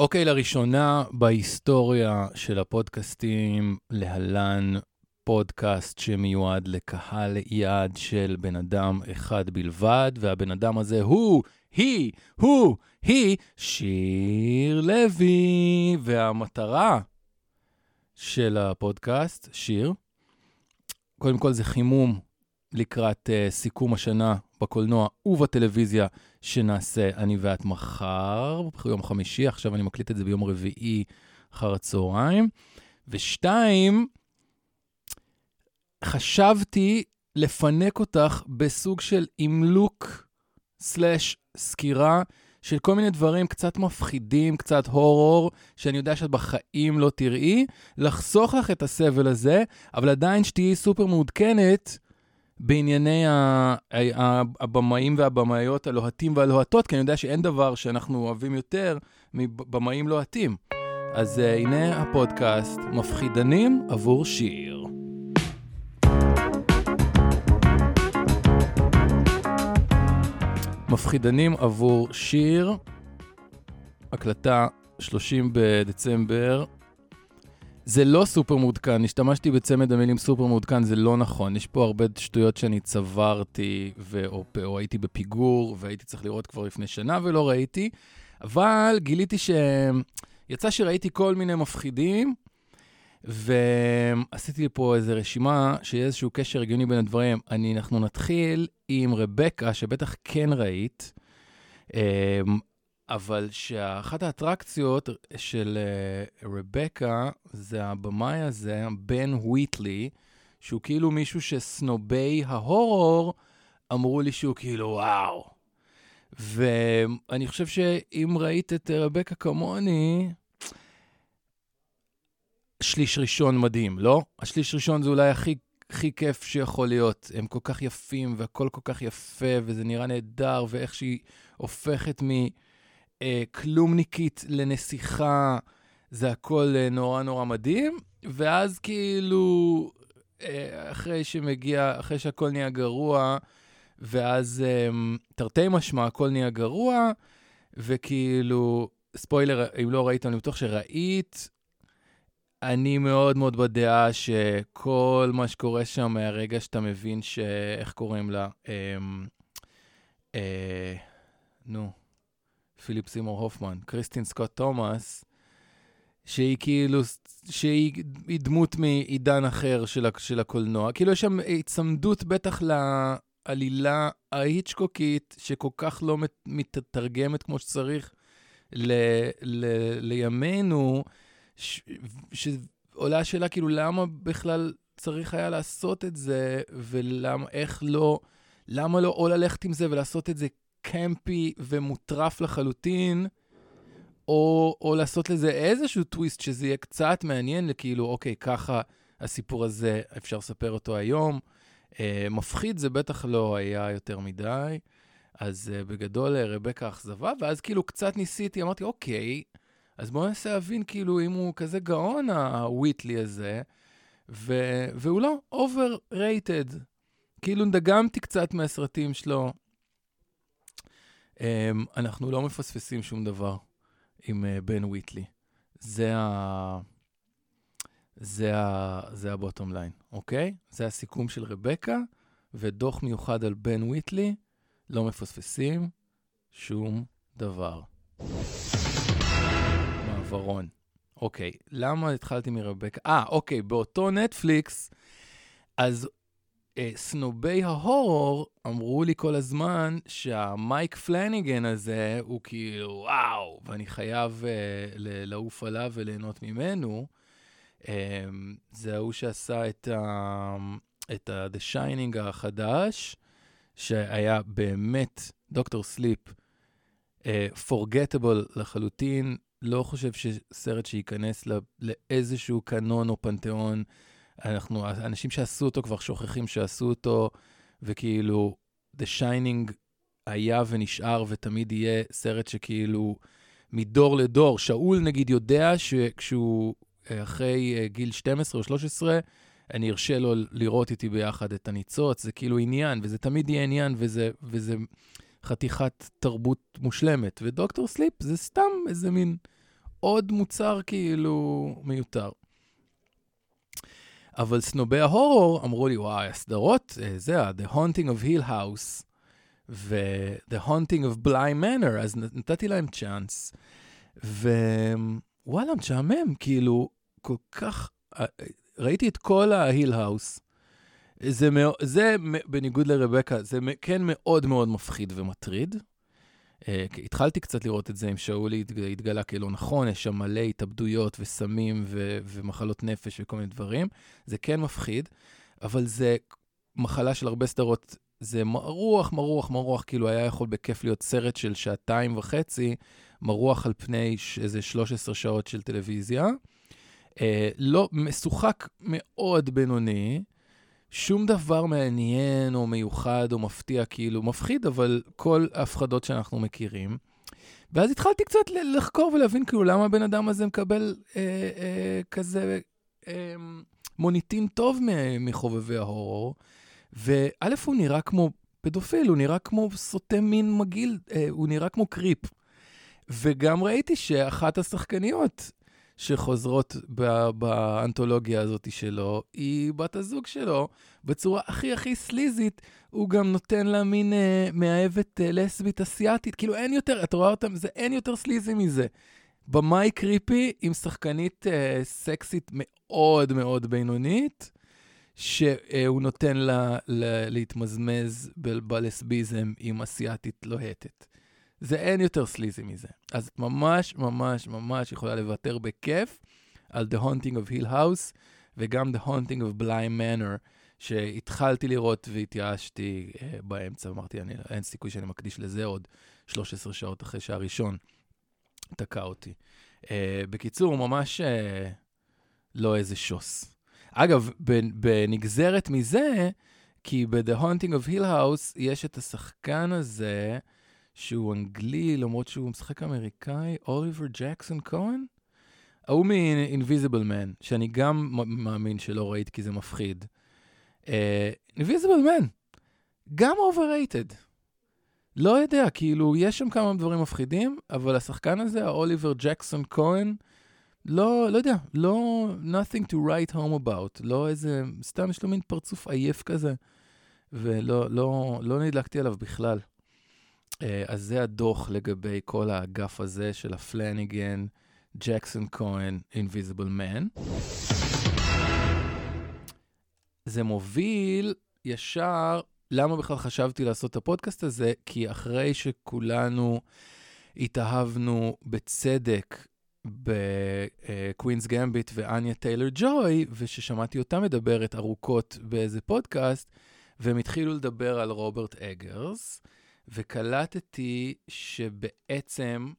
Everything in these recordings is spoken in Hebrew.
אוקיי, לראשונה בהיסטוריה של הפודקאסטים, להלן פודקאסט שמיועד לקהל יעד של בן אדם אחד בלבד, והבן אדם הזה הוא שיר לוי, והמטרה של הפודקאסט, שיר, קודם כל זה חימום לקראת סיכום השנה בקולנוע ובטלוויזיה שנעשה אני ואת מחר, יום חמישי, עכשיו אני מקליט את זה ביום רביעי אחר הצהריים. ושתיים, חשבתי לפנק אותך בסוג של אימלוק סלש סקירה של כל מיני דברים קצת מפחידים, קצת הורור, שאני יודע שאת בחיים לא תראי, לחסוך לך את הסבל הזה, אבל עדיין שתהיי סופר מעודכנת, בענייני הבמאים והבמאיות הלוהטים והלוהטות, כי אני יודע שאין דבר שאנחנו אוהבים יותר מבמאים לוהטים. אז הנה הפודקאסט, מפחידנים עבור שיר. מפחידנים עבור שיר, הקלטה 30 בדצמבר. זה לא סופר מעודכן, השתמשתי בצמד המילים סופר מעודכן, זה לא נכון. יש פה הרבה שטויות שאני צברתי, או הייתי בפיגור, והייתי צריך לראות כבר לפני שנה ולא ראיתי, אבל גיליתי שיצא שראיתי כל מיני מפחידים, ועשיתי פה איזו רשימה שיש איזשהו קשר הגיוני בין הדברים. אנחנו נתחיל עם רבקה, שבטח כן ראית, אבל שאחת האטרקציות של רבקה זה הבמאי הזה, בן וויטלי, שהוא כאילו מישהו שסנובי ההורור אמרו לי שהוא כאילו וואו. ואני חושב שאם ראית את רבקה כמוני, שליש ראשון מדהים, לא? השליש ראשון זה אולי הכי כיף שיכול להיות. הם כל כך יפים והכל כל כך יפה וזה נראה נהדר ואיך שהיא הופכת מ... כלומניקית לנסיכה, זה הכל נורא נורא מדהים, ואז כאילו, אחרי שהכל נהיה גרוע, ואז תרתי משמע, הכל נהיה גרוע, וכאילו, ספוילר, אם לא ראית, אני בטוח שראית, אני מאוד מאוד בדעה שכל מה שקורה שם, מהרגע שאתה מבין שאיך קוראים לה, פיליפ סימור הופמן, קריסטין סקוט תומאס, שהיא כאילו, שהיא דמות מעידן אחר של הקולנוע. כאילו יש שם הצמדות בטח לעלילה ההיצ'קוקית, שכל כך לא מתתרגמת כמו שצריך לימינו, שעולה השאלה כאילו למה בכלל צריך היה לעשות את זה, ולמה, איך לא, למה לא או ללכת עם זה ולעשות את זה קמפי ומוטרף לחלוטין, או לעשות לזה איזשהו טוויסט שזה יהיה קצת מעניין, לכאילו, אוקיי, ככה הסיפור הזה אפשר לספר אותו היום. מפחיד זה בטח לא היה יותר מדי, אז בגדול רבקה אכזבה, ואז כאילו קצת ניסיתי, אמרתי, אוקיי, אז בואו ננסה להבין כאילו אם הוא כזה גאון הוויטלי הזה, והוא לא overrated. כאילו נדגמתי קצת מהסרטים שלו, אנחנו לא מפספסים שום דבר עם בן וויטלי. זה הבוטום ליין, אוקיי? זה הסיכום של רבקה, ודוח מיוחד על בן וויטלי, לא מפספסים שום דבר. מעברון. אוקיי, למה התחלתי מרבקה? אוקיי, באותו נטפליקס, אז סנובי ההורור אמרו לי כל הזמן שהמייק פלניגן הזה הוא כאילו וואו, ואני חייב לעוף עליו וליהנות ממנו. זה הוא שעשה את The Shining החדש, שהיה באמת דוקטור סליפ, forgettable לחלוטין, לא חושב שסרט שייכנס לאיזשהו קנון או פנתיאון, אנשים שעשו אותו כבר שוכחים שעשו אותו, וכאילו, The Shining היה ונשאר, ותמיד יהיה סרט שכאילו, מדור לדור, שאול נגיד יודע, שכשהוא אחרי גיל 12 או 13, אני ארשה לו לראות איתי ביחד את הניצוץ, זה כאילו עניין, וזה תמיד יהיה עניין, וזה חתיכת תרבות מושלמת, ודוקטור סליפ זה סתם איזה מין עוד מוצר כאילו מיותר. אבל סנובי ההורור אמרו לי, וואי, הסדרות, זה The Haunting of Hill House ו-The Haunting of Bly Manor, אז נתתי להם צ'אנס. ווואלה, משעמם, כאילו, כל כך, ראיתי את כל ה-Hill House, זה בניגוד לרבקה, זה כן מאוד מאוד מפחיד ומטריד. התחלתי קצת לראות את זה עם שאולי, התגלה כאילו נכון, יש שם מלא התאבדויות וסמים ומחלות נפש וכל מיני דברים. זה כן מפחיד, אבל זה מחלה של הרבה סדרות, זה מרוח, מרוח, מרוח, כאילו היה יכול בכיף להיות סרט של 2.5 שעות, מרוח על פני איזה 13 שעות של טלוויזיה. לא, משוחק מאוד בינוני, שום דבר מעניין או מיוחד או מפתיע, כאילו מפחיד, אבל כל ההפחדות שאנחנו מכירים. ואז התחלתי קצת לחקור ולהבין כאילו למה הבן אדם הזה מקבל כזה מוניטין טוב מחובבי ההורור. וא' הוא נראה כמו פדופיל, הוא נראה כמו סוטה מין מגעיל, הוא נראה כמו קריפ. וגם ראיתי שאחת השחקניות שחוזרות באנתולוגיה הזאת שלו, היא בת הזוג שלו, בצורה הכי הכי סליזית, הוא גם נותן לה מין מאהבת לסבית אסיאטית, כאילו אין יותר, את רואה אותם, זה אין יותר סליזי מזה. במאי קריפי, עם שחקנית סקסית מאוד מאוד בינונית, שהוא נותן לה להתמזמז בלסביזם עם אסיאטית לוהטת. זה אין יותר סליזי מזה. אז את ממש, ממש, ממש יכולה לוותר בכיף על The Haunting of Hill House, וגם The Haunting of Bly Manor, שהתחלתי לראות והתייאשתי באמצע, אמרתי, אין סיכוי שאני מקדיש לזה עוד 13 שעות אחרי שהראשון תקע אותי. בקיצור, ממש לא איזה שוס. אגב, בנגזרת מזה, כי ב-The Haunting of Hill House יש את השחקן הזה, שהוא אנגלי, למרות שהוא משחק אמריקאי, אוליבר ג'קסון-קוהן, הוא מ-Invisible Man, שאני גם מאמין שלא ראית כי זה מפחיד. Invisible Man, גם overrated. לא יודע, כאילו, יש שם כמה דברים מפחידים, אבל השחקן הזה, האוליבר ג'קסון-קוהן, לא יודע, לא, nothing to write home about, לא איזה, סתם יש לו מין פרצוף עייף כזה, ולא, לא נדלקתי עליו בכלל. אז זה הדוח לגבי כל האגף הזה של הפלניגן, ג'קסון קוהן, Invisible Man. זה מוביל ישר, למה בכלל חשבתי לעשות את הפודקאסט הזה? כי אחרי שכולנו התאהבנו בצדק בקווינס גמביט ואניה טיילר ג'וי, וששמעתי אותה מדברת ארוכות באיזה פודקאסט, והם התחילו לדבר על רוברט אגרס, וקלטתי שבעצם,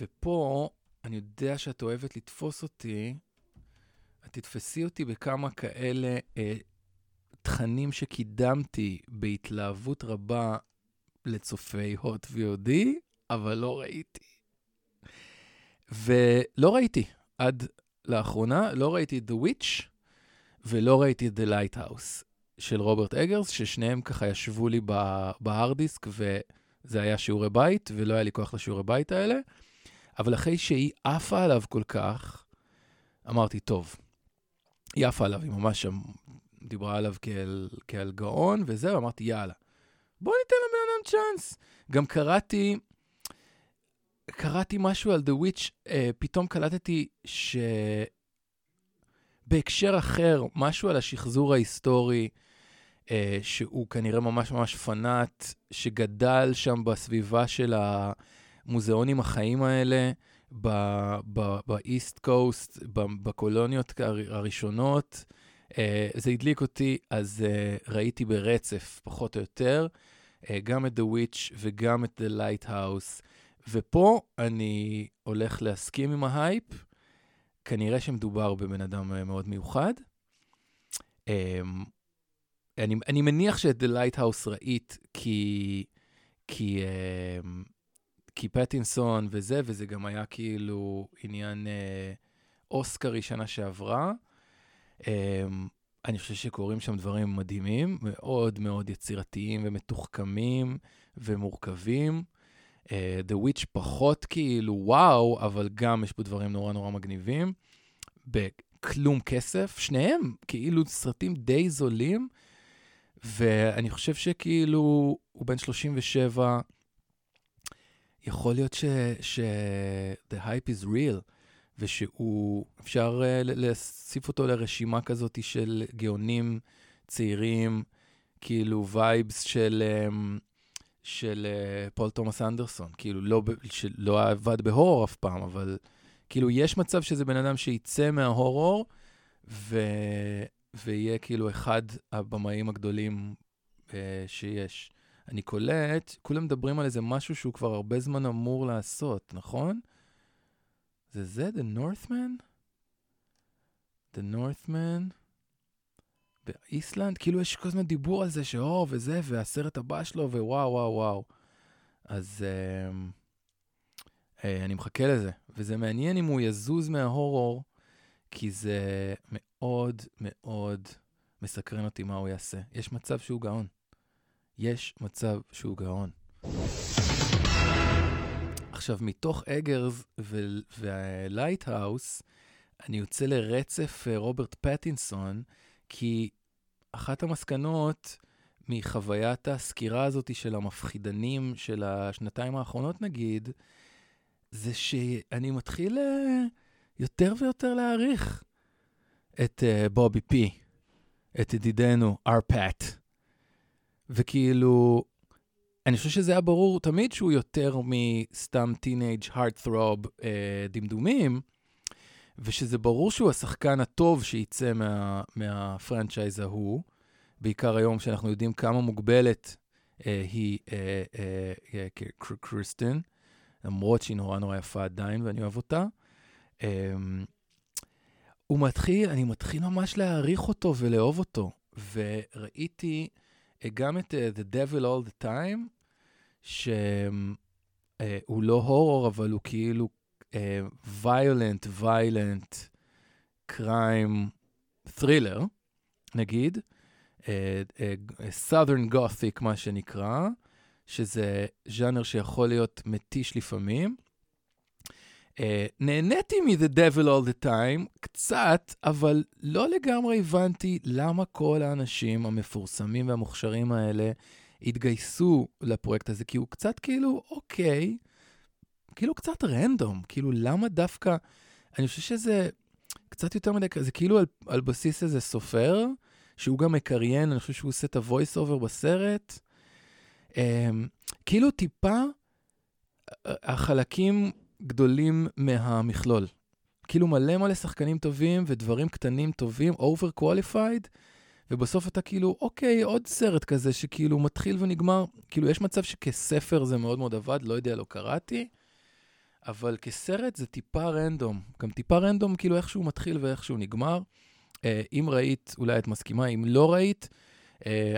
ופה אני יודע שאת אוהבת לתפוס אותי, את תתפסי אותי בכמה כאלה תכנים שקידמתי בהתלהבות רבה לצופי הוט ויודי, אבל לא ראיתי. ולא ראיתי עד לאחרונה, לא ראיתי The Witch ולא ראיתי The Lighthouse. של רוברט אגרס, ששניהם ככה ישבו לי בהרדיסק, וזה היה שיעורי בית, ולא היה לי כוח לשיעורי בית האלה, אבל אחרי שהיא עפה עליו כל כך, אמרתי, טוב, היא עפה עליו, היא ממש דיברה עליו כאל גאון, וזהו, אמרתי, יאללה, בוא ניתן לבן אדם צ'אנס. גם קראתי משהו על The Witch, פתאום קלטתי בהקשר אחר, משהו על השחזור ההיסטורי, שהוא כנראה ממש ממש פנאט, שגדל שם בסביבה של המוזיאונים החיים האלה, ב-East Coast, בקולוניות הראשונות. זה הדליק אותי, אז ראיתי ברצף, פחות או יותר, גם את The Witch וגם את The Lighthouse. ופה אני הולך להסכים עם ההייפ, כנראה שמדובר בבן אדם מאוד מיוחד. אני מניח שאת The Lighthouse ראית כי פטינסון וזה, וזה גם היה כאילו עניין אוסקרי שנה שעברה. אני חושב שקוראים שם דברים מדהימים, מאוד מאוד יצירתיים ומתוחכמים ומורכבים. The Witch פחות כאילו וואו, אבל גם יש פה דברים נורא נורא מגניבים, בכלום כסף, שניהם כאילו סרטים די זולים, ואני חושב שכאילו הוא בן 37, יכול להיות ש the hype is real, ושהוא אפשר להסיף אותו לרשימה כזאת של גאונים צעירים, כאילו וייבס של פול תומאס אנדרסון, כאילו לא עבד בהורור אף פעם, אבל כאילו יש מצב שזה בן אדם שיצא מההורור, ויהיה כאילו אחד הבמאים הגדולים שיש. אני קולט, כולם מדברים על איזה משהו שהוא כבר הרבה זמן אמור לעשות, נכון? זה The Northman? The Northman? באיסלנד? כאילו יש כל הזמן דיבור על זה שאו וזה, והסרט הבא שלו, ווואו וואו וואו. אז אני מחכה לזה. וזה מעניין אם הוא יזוז מההורור, כי זה מאוד מאוד מסקרן אותי מה הוא יעשה. יש מצב שהוא גאון. עכשיו, מתוך אגרס והלייטהאוס, אני יוצא לרצף רוברט פטינסון, כי אחת המסקנות מחוויית הסקירה הזאת של המפחידנים של השנתיים האחרונות, נגיד, זה שאני מתחיל יותר ויותר להעריך את בובי פי, את ידידנו, ארפט. וכאילו, אני חושב שזה היה ברור תמיד שהוא יותר מסתם טינאג' הארדת'רוב דמדומים, ושזה ברור שהוא השחקן הטוב שיצא מהפרנצ'ייז ההוא, בעיקר היום שאנחנו יודעים כמה מוגבלת היא קריסטין, למרות שהיא נורא נורא יפה עדיין ואני אוהב אותה. אני מתחיל ממש להעריך אותו ולאהוב אותו, וראיתי גם את The Devil All The Time, שהוא לא הורור, אבל הוא כאילו violent crime thriller, נגיד, Southern Gothic, מה שנקרא, שזה ז'אנר שיכול להיות מתיש לפעמים. נהניתי מ-The Devil All The Time, קצת, אבל לא לגמרי הבנתי למה כל האנשים המפורסמים והמוכשרים האלה התגייסו לפרויקט הזה, כי הוא קצת כאילו, אוקיי, כאילו קצת רנדום, כאילו למה דווקא, אני חושב שזה קצת יותר מדי, זה כאילו על בסיס איזה סופר, שהוא גם מקריין, אני חושב שהוא עושה את ה-voice over בסרט, כאילו טיפה החלקים גדולים מהמכלול. כאילו מלא שחקנים טובים ודברים קטנים טובים, over qualified, ובסוף אתה כאילו, אוקיי, עוד סרט כזה שכאילו מתחיל ונגמר, כאילו יש מצב שכספר זה מאוד מאוד עבד, לא יודע, לא קראתי, אבל כסרט זה טיפה רנדום, גם טיפה רנדום כאילו איכשהו מתחיל ואיכשהו נגמר. אם ראית, אולי את מסכימה, אם לא ראית,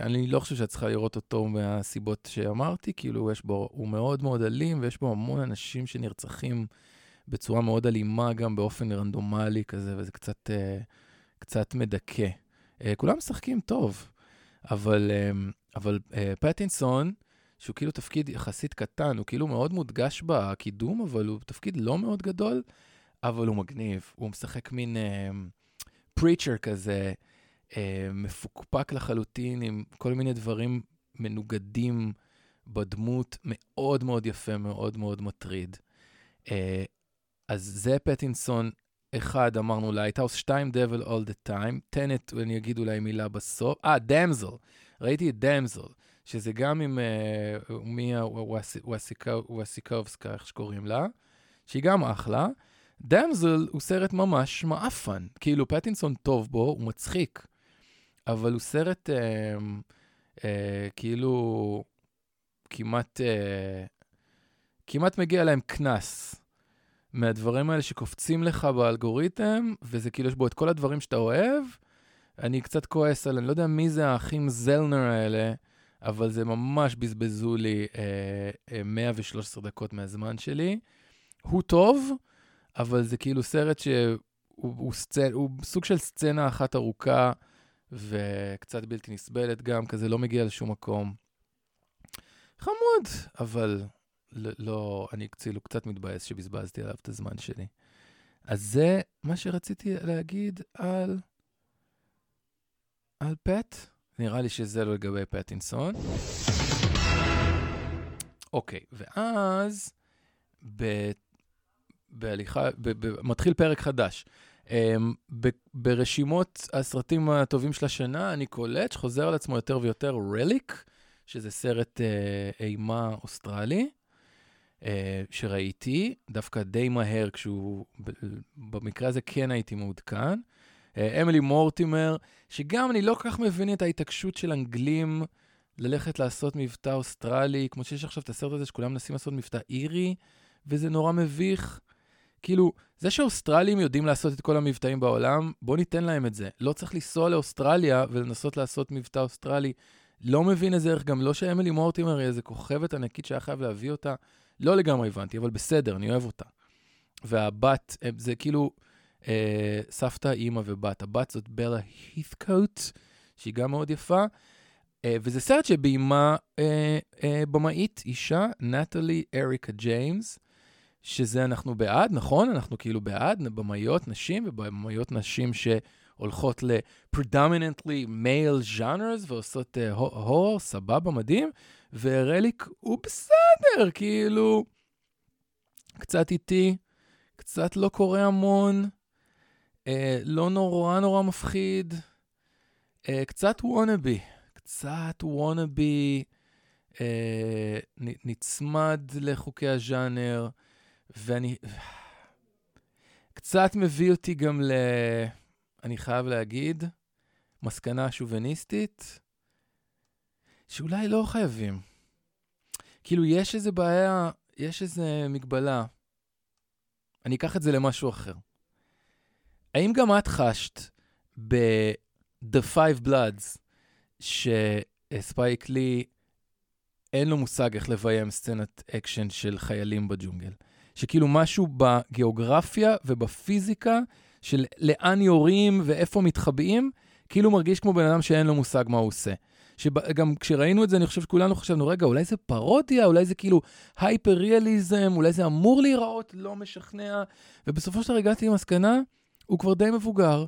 אני לא חושב שאת צריכה לראות אותו מהסיבות שאמרתי, כאילו הוא מאוד מאוד אלים, ויש בו המון אנשים שנרצחים בצורה מאוד אלימה, גם באופן רנדומלי כזה, וזה קצת מדכא. כולם משחקים טוב, אבל פטינסון, שהוא כאילו תפקיד יחסית קטן, הוא כאילו מאוד מודגש בקידום, אבל הוא תפקיד לא מאוד גדול, אבל הוא מגניב, הוא משחק מין פריצ'ר כזה, מפוקפק לחלוטין עם כל מיני דברים מנוגדים בדמות, מאוד מאוד יפה, מאוד מאוד מטריד. אז זה פטינסון, אחד אמרנו לייטהאוס, 2 Devil All The Time, טנט, אני אגיד אולי מילה בסוף, דאמזל, ראיתי את דאמזל, שזה גם עם מיה ווסיקובסקה, איך שקוראים לה, שהיא גם אחלה. דאמזל הוא סרט ממש מעפן, כאילו פטינסון טוב בו, הוא מצחיק, אבל הוא סרט כאילו כמעט מגיע להם כנס מהדברים האלה שקופצים לך באלגוריתם, וזה כאילו יש בו את כל הדברים שאתה אוהב. אני קצת כועס על, אני לא יודע מי זה האחים זלנר האלה, אבל זה ממש בזבזו לי 113 דקות מהזמן שלי. הוא טוב, אבל זה כאילו סרט שהוא סוג של סצנה אחת ארוכה, וקצת בלתי נסבלת גם, כזה לא מגיע לשום מקום. חמוד, אבל לא, אני כאילו קצת מתבאס שבזבזתי עליו את הזמן שלי. אז זה מה שרציתי להגיד על פט. נראה לי שזה לא לגבי פטינסון. אוקיי, ואז בהליכה, מתחיל פרק חדש. ברשימות הסרטים הטובים של השנה, אני קולט שחוזר על עצמו יותר ויותר רליק, שזה סרט אימה אוסטרלי, שראיתי דווקא די מהר, כשהוא, במקרה הזה כן הייתי מעודכן. אמילי מורטימר, שגם אני לא כך מבין את ההתעקשות של אנגלים ללכת לעשות מבטא אוסטרלי, כמו שיש עכשיו את הסרט הזה שכולם מנסים לעשות מבטא אירי, וזה נורא מביך. כאילו, זה שאוסטרלים יודעים לעשות את כל המבטאים בעולם, בוא ניתן להם את זה. לא צריך לנסוע לאוסטרליה ולנסות לעשות מבטא אוסטרלי. לא מבין איזה ערך, גם לא שאמילי מורטימר היא איזה כוכבת ענקית שהיה חייב להביא אותה. לא לגמרי הבנתי, אבל בסדר, אני אוהב אותה. והבת, זה כאילו סבתא, אימא ובת. הבת זאת בלה הית'קוט, שהיא גם מאוד יפה. וזה סרט שבאימה במאית אישה, נטלי אריקה ג'יימס, שזה אנחנו בעד, נכון? אנחנו כאילו בעד במאיות נשים, ובמאיות נשים שהולכות ל-predominantly male genres, ועושות הור, סבבה, מדהים, ורליק הוא בסדר, כאילו, קצת איטי, קצת לא קורה המון, לא נורא מפחיד, קצת wannabe, נצמד לחוקי הז'אנר, ואני קצת מביא אותי גם ל... אני חייב להגיד, מסקנה שוביניסטית, שאולי לא חייבים. כאילו, יש איזה בעיה, יש איזה מגבלה. אני אקח את זה למשהו אחר. האם גם את חשת ב-The Five Bloods, שספייק לי אין לו מושג איך לביים סצנת אקשן של חיילים בג'ונגל? שכאילו משהו בגיאוגרפיה ובפיזיקה של לאן יורים ואיפה מתחבאים, כאילו מרגיש כמו בן אדם שאין לו מושג מה הוא עושה. שגם כשראינו את זה, אני חושב שכולנו חשבנו, רגע, אולי זה פרודיה, אולי זה כאילו הייפר-ריאליזם, אולי זה אמור להיראות, לא משכנע. ובסופו של הרגעתי עם הסקנה, הוא כבר די מבוגר,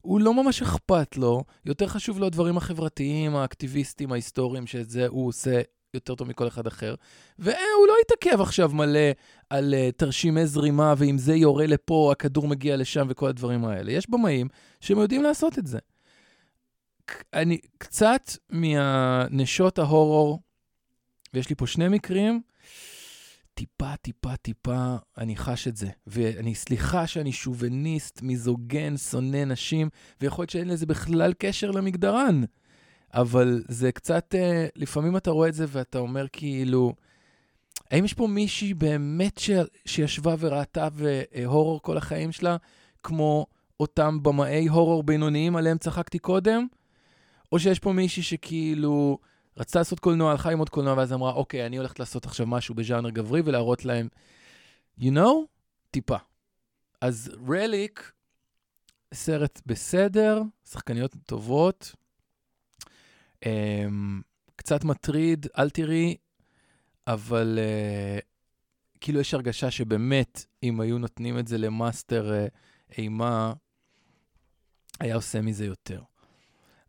הוא לא ממש אכפת לו, יותר חשוב לו הדברים החברתיים, האקטיביסטים, ההיסטוריים, שאת זה הוא עושה יותר טוב מכל אחד אחר, והוא לא התעכב עכשיו מלא על תרשימי זרימה, ואם זה יורה לפה, הכדור מגיע לשם וכל הדברים האלה. יש במאים שהם יודעים לעשות את זה. אני קצת מהנשות ההורור, ויש לי פה שני מקרים, טיפה, אני חש את זה. ואני, סליחה שאני שוביניסט, מיזוגן, שונא נשים, ויכול להיות שאין לזה בכלל קשר למגדרן. אבל זה קצת, לפעמים אתה רואה את זה ואתה אומר כאילו, האם יש פה מישהי באמת שישבה וראתה והורור כל החיים שלה, כמו אותם במאי הורור בינוניים עליהם צחקתי קודם? או שיש פה מישהי שכאילו רצה לעשות קולנוע, הלכה עם עוד קולנוע, ואז אמרה, אוקיי, אני הולכת לעשות עכשיו משהו בז'אנר גברי ולהראות להם, טיפה. אז רליק, סרט בסדר, שחקניות טובות, קצת מטריד, אל תראי, אבל כאילו יש הרגשה שבאמת, אם היו נותנים את זה למאסטר אימה, היה עושה מזה יותר.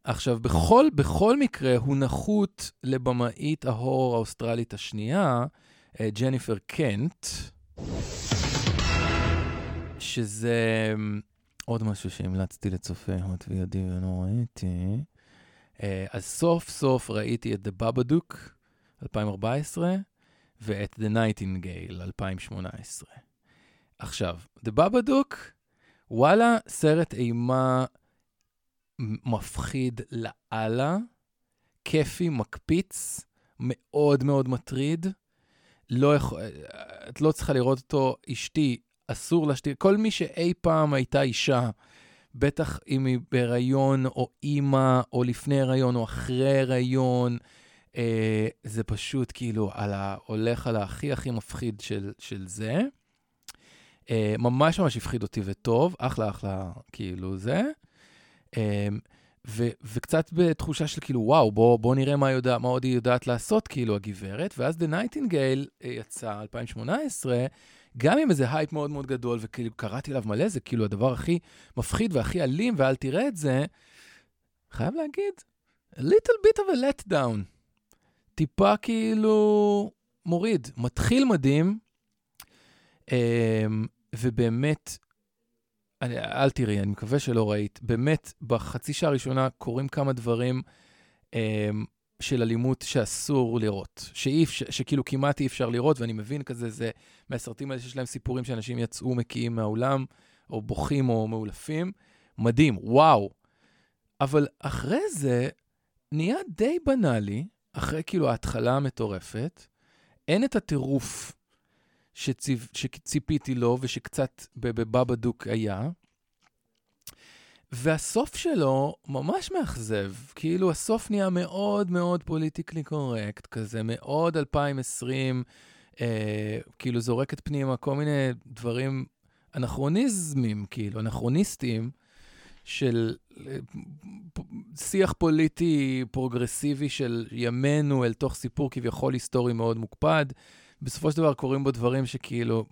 עכשיו, בכל מקרה, הוא נחות לבמאית ההורר האוסטרלית השנייה, ג'ניפר קנט, שזה עוד משהו שהמלצתי לצופה, הות וידי ולא ראיתי. אז סוף סוף ראיתי את The Babadook 2014 ואת The Nightingale 2018. עכשיו, The Babadook, וואלה, סרט אימה מפחיד לאללה, כיפי, מקפיץ, מאוד מאוד מטריד. את לא צריכה לראות אותו, אשתי, אסור להשתיר. כל מי שאי פעם הייתה אישה, בטח אם היא בהיריון או אימא, או לפני הריון או אחרי הריון, זה פשוט כאילו הולך על הכי מפחיד של זה. ממש הפחיד אותי וטוב, אחלה כאילו זה. וקצת בתחושה של כאילו, וואו, בוא נראה מה עוד היא יודעת לעשות, כאילו, הגברת, ואז The Nightingale יצא 2018, גם עם איזה הייפ מאוד מאוד גדול, וכאילו קראתי אליו מלא, זה כאילו הדבר הכי מפחיד והכי אלים, ואל תראה את זה, חייב להגיד, a little bit of a let down, טיפה כאילו מוריד, מתחיל מדהים, ובאמת, אל תראי, אני מקווה שלא ראית, באמת בחצי שעה הראשונה קורים כמה דברים של אלימות שאסור לראות, שכאילו כמעט אי אפשר לראות, ואני מבין כזה, זה מהסרטים האלה שיש להם סיפורים שאנשים יצאו מקיעים מהעולם, או בוכים או מאולפים, מדהים, וואו. אבל אחרי זה נהיה די בנאלי, אחרי כאילו ההתחלה המטורפת, אין את הטירוף שציפיתי לו, ושקצת בבאבאדוק היה, והסוף שלו ממש מאכזב, כאילו הסוף נהיה מאוד מאוד פוליטיקלי קורקט, כזה מאוד 2020, כאילו זורקת פנימה כל מיני דברים אנכרוניזמים, כאילו אנכרוניסטיים, של שיח פוליטי פרוגרסיבי של ימינו אל תוך סיפור כביכול היסטורי מאוד מוקפד, בסופו של דבר קוראים בו דברים שכאילו,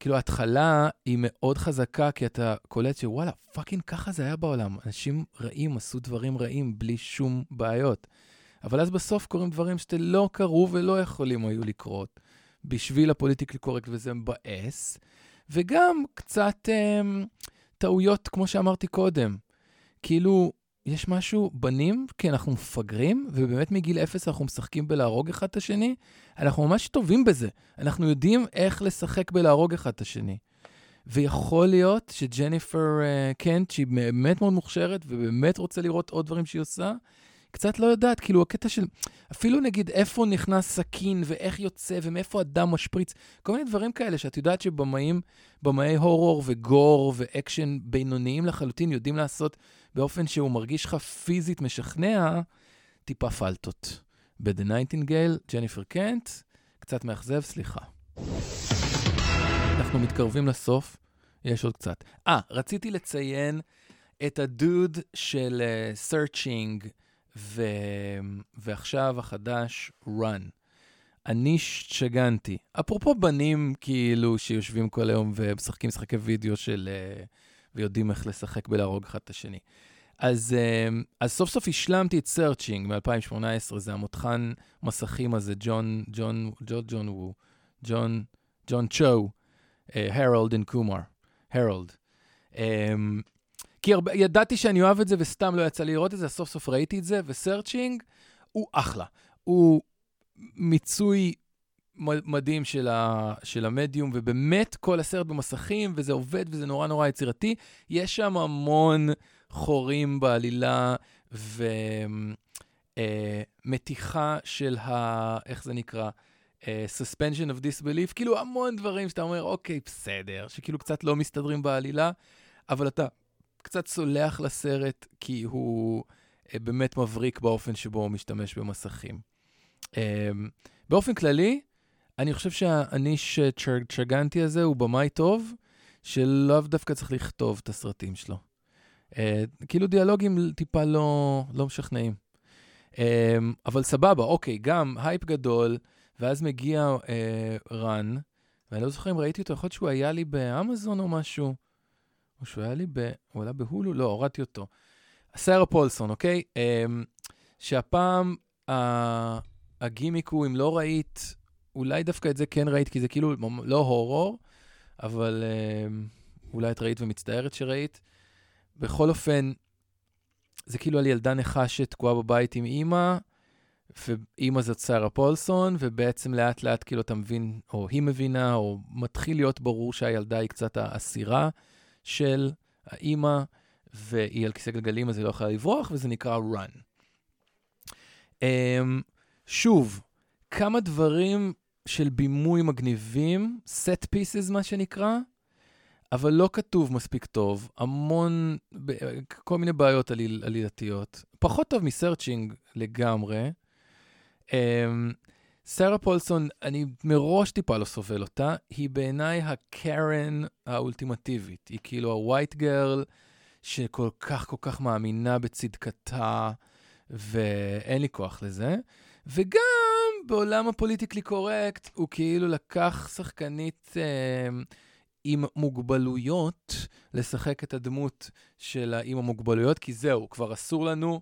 כאילו ההתחלה היא מאוד חזקה, כי אתה קולט שוואלה, פאקינג ככה זה היה בעולם. אנשים רעים עשו דברים רעים בלי שום בעיות. אבל אז בסוף קוראים דברים שלא קרו ולא יכולים היו לקרות, בשביל הפוליטיקלי קורקט, וזה מבאס. וגם קצת טעויות, כמו שאמרתי קודם. כאילו, יש משהו, בנים, כי אנחנו מפגרים, ובאמת מגיל אפס אנחנו משחקים בלהרוג אחד את השני, אנחנו ממש טובים בזה. אנחנו יודעים איך לשחק בלהרוג אחד את השני. ויכול להיות שג'ניפר קנט, שהיא באמת מאוד מוכשרת, ובאמת רוצה לראות עוד דברים שהיא עושה, קצת לא יודעת, כאילו הקטע של, אפילו נגיד איפה נכנס סכין, ואיך יוצא, ומאיפה אדם משפריץ, כל מיני דברים כאלה, שאת יודעת שבמאי הורור וגור ואקשן בינוניים לחלוטין, יודעים לעשות באופן שהוא מרגיש לך פיזית משכנע, טיפה פלטות. ב-The Nightingale, ג'ניפר קנט, קצת מאכזב, סליחה. אנחנו מתקרבים לסוף, יש עוד קצת. רציתי לציין את הדוד של Searching, ועכשיו החדש, Run. אני שגנתי. אפרופו בנים, כאילו, שיושבים כל היום ומשחקים משחקי וידאו של, ויודעים איך לשחק בלהרוג אחד את השני. אז סוף סוף השלמתי את Searching מ-2018, זה המותחן מסכים הזה, ג'ון צ'ו, הרולד וקומר, הרולד. כי ידעתי שאני אוהב את זה, וסתם לא יצא לי לראות את זה, סוף סוף ראיתי את זה, ו-Searching הוא אחלה. הוא מיצוי מדהים של המדיום, ובאמת כל הסרט במסכים, וזה עובד, וזה נורא נורא יצירתי. יש שם המון חורים בעלילה, ומתיחה של איך זה נקרא? Suspension of disbelief, כאילו המון דברים שאתה אומר, אוקיי, בסדר, שכאילו קצת לא מסתדרים בעלילה, אבל אתה קצת סולח לסרט, כי הוא באמת מבריק באופן שבו הוא משתמש במסכים. באופן כללי, אני חושב שאני שצ'רגנתי הזה הוא במאי טוב, שלא דווקא צריך לכתוב את הסרטים שלו. כאילו דיאלוגים טיפה לא משכנעים. אבל סבבה, אוקיי, גם הייפ גדול, ואז מגיע רן, ואני לא זוכר אם ראיתי אותו, יכול להיות שהוא היה לי באמזון או משהו, או שהוא היה לי הוא עלה בהולו? לא, הורדתי אותו. סארה פולסון, אוקיי? שהפעם הגימיק הוא, אם לא ראית, אולי דווקא את זה כן ראית, כי זה כאילו לא הורור, אבל אולי את ראית ומצטערת שראית. בכל אופן, זה כאילו על ילדה נחשת תקועה בבית עם אימא, ואימא זאת סארה פולסון, ובעצם לאט לאט כאילו אתה מבין, או היא מבינה, או מתחיל להיות ברור שהילדה היא קצת האסירה, של האימא, והיא על כיסא גלגלים, אז היא לא יכולה לברוח, וזה נקרא Run. שוב, כמה דברים של בימוי מגניבים, set pieces מה שנקרא, אבל לא כתוב מספיק טוב, המון, כל מיני בעיות עלילתיות, פחות טוב מסרצ'ינג לגמרי. סארה פולסון, אני מראש טיפה לא סובל אותה, היא בעיניי הקרן האולטימטיבית, היא כאילו ה-white girl שכל כך כל כך מאמינה בצדקתה, ואין לי כוח לזה. וגם בעולם הפוליטיקלי קורקט, הוא כאילו לקח שחקנית עם מוגבלויות, לשחק את הדמות של האם המוגבלויות, כי זהו, כבר אסור לנו,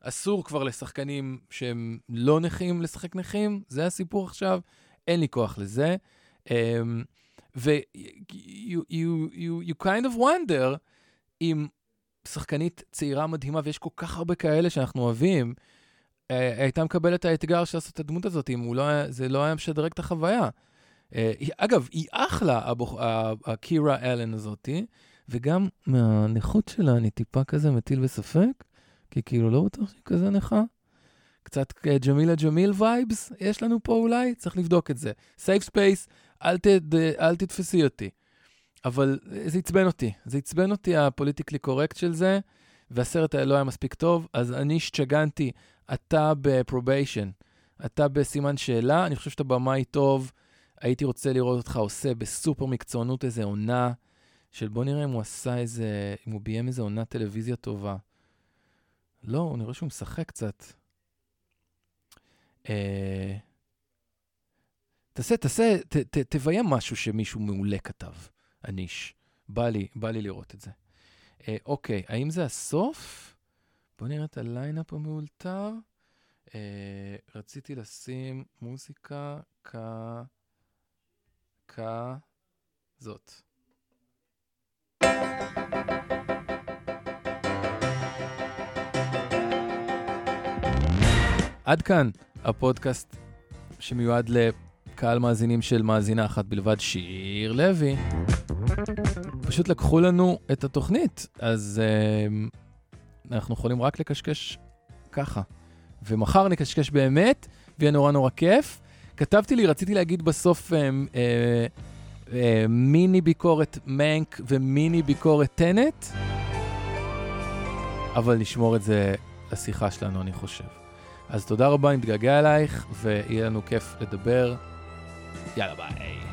אסור כבר לשחקנים שהם לא נכים, לשחק נכים, זה הסיפור עכשיו, אין לי כוח לזה. You kind of wonder אם שחקנית צעירה מדהימה, ויש כל כך הרבה כאלה שאנחנו אוהבים, הייתה מקבלת האתגר שעשת את הדמות הזאת, אם זה לא היה משדרג את החוויה. אגב, היא אחלה, הקירה אלן הזאת, וגם מהנכות שלה אני טיפה כזה מטיל בספק, כי כאילו לא בטוח שהיא כזה נכה. קצת ג'מילה ג'מיל וייבס יש לנו פה אולי, צריך לבדוק את זה. סייף ספייס, אל תתפסי אותי. אבל זה יצבן אותי. זה יצבן אותי הפוליטיקלי קורקט של זה, והסרט לא היה מספיק טוב, אז אני שגנתי, אתה בפרוביישן, אתה בסימן שאלה, אני חושב שאתה במאי טוב, הייתי רוצה לראות אותך עושה בסופר מקצוענות איזה עונה, של בוא נראה אם הוא עשה איזה, אם הוא ביים איזה עונה טלוויזיה טובה. לא, הוא נראה שהוא משחק קצת. תביים משהו שמישהו מעולה כתב, אניש. בא לי לראות את זה. אוקיי, האם זה הסוף? בוא נראה את הליינאפ המאולתר. רציתי לשים מוזיקה כזאת. עד כאן הפודקאסט שמיועד לקהל מאזינים של מאזינה אחת בלבד, שיר לוי. פשוט לקחו לנו את התוכנית, אז אנחנו יכולים רק לקשקש ככה. ומחר נקשקש באמת, ויהיה נורא נורא כיף. כתבתי לי, רציתי להגיד בסוף מיני ביקורת מנק ומיני ביקורת טנט, אבל נשמור את זה לשיחה שלנו, אני חושב. אז תודה רבה, אני מתגעגע אלייך, ויהיה לנו כיף לדבר. יאללה, ביי.